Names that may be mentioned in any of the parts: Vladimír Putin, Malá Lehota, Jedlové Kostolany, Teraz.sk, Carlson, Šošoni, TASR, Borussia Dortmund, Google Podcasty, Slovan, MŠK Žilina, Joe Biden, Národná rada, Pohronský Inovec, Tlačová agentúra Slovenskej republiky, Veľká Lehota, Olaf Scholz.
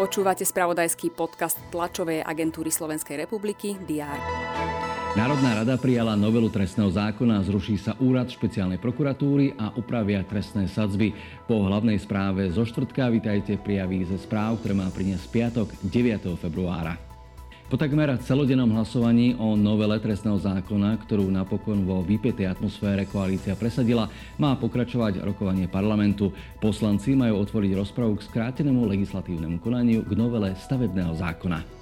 Počúvate spravodajský podcast Tlačovej agentúry Slovenskej republiky DR. Národná rada prijala novelu trestného zákona, zruší sa úrad špeciálnej prokuratúry a upravia trestné sadzby. Po hlavnej správe zo štvrtka vitajte prijaví ze správ, ktoré má priniesť piatok 9. februára. Po takmer celodennom hlasovaní o novele trestného zákona, ktorú napokon vo vypätej atmosfére koalícia presadila, má pokračovať rokovanie parlamentu. Poslanci majú otvoriť rozpravu k skrátenému legislatívnemu konaniu k novele stavebného zákona.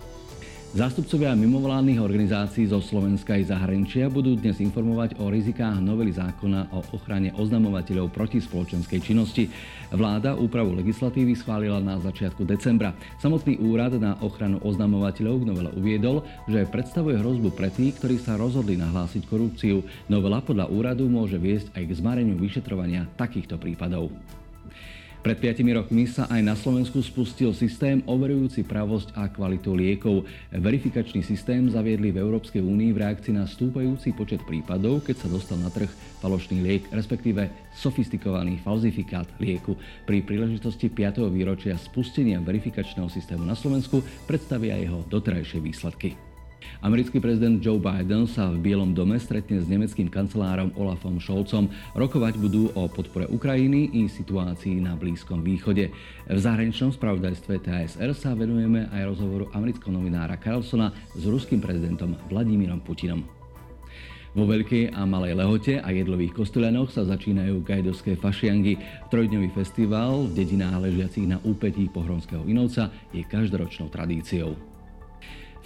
Zástupcovia mimovládnych organizácií zo Slovenska i zahraničia budú dnes informovať o rizikách novely zákona o ochrane oznamovateľov proti spoločenskej činnosti. Vláda úpravu legislatívy schválila na začiatku decembra. Samotný úrad na ochranu oznamovateľov k novele uviedol, že predstavuje hrozbu pre tých, ktorí sa rozhodli nahlásiť korupciu. Novela podľa úradu môže viesť aj k zmareniu vyšetrovania takýchto prípadov. Pred 5 rokmi sa aj na Slovensku spustil systém overujúci pravosť a kvalitu liekov. Verifikačný systém zaviedli v Európskej únii v reakcii na stúpajúci počet prípadov, keď sa dostal na trh falošný liek, respektíve sofistikovaný falzifikát lieku. Pri príležitosti 5. výročia spustenia verifikačného systému na Slovensku predstavia jeho doterajšie výsledky. Americký prezident Joe Biden sa v Bielom dome stretne s nemeckým kancelárom Olafom Scholzom. Rokovať budú o podpore Ukrajiny i situácii na Blízkom východe. V zahraničnom spravodajstve TASR sa venujeme aj rozhovoru amerického novinára Carlsona s ruským prezidentom Vladimírom Putinom. Vo Veľkej a Malej Lehote a Jedlových Kostolanoch sa začínajú gajdovské fašiangy. Trojdňový festival v dedinách ležiacich na úpetí Pohronského Inovca je každoročnou tradíciou.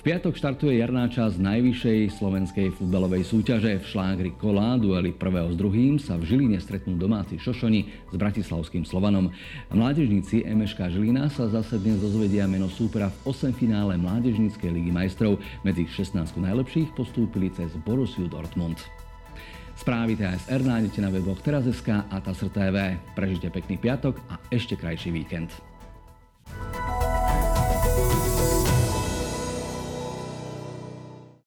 V piatok štartuje jarná časť najvyššej slovenskej futbalovej súťaže. V šlágri kola duely prvého s druhým sa v Žiline stretnú domáci Šošoni s bratislavským Slovanom. Mládežníci MŠK Žilina sa zase dnes dozvedia meno súpera v 8 finále Mládežníckej ligy majstrov. Medzi 16 najlepších postúpili cez Borussiu Dortmund. Správy TSR nájdete na weboch Teraz.sk a TASR.tv. Prežite pekný piatok a ešte krajší víkend.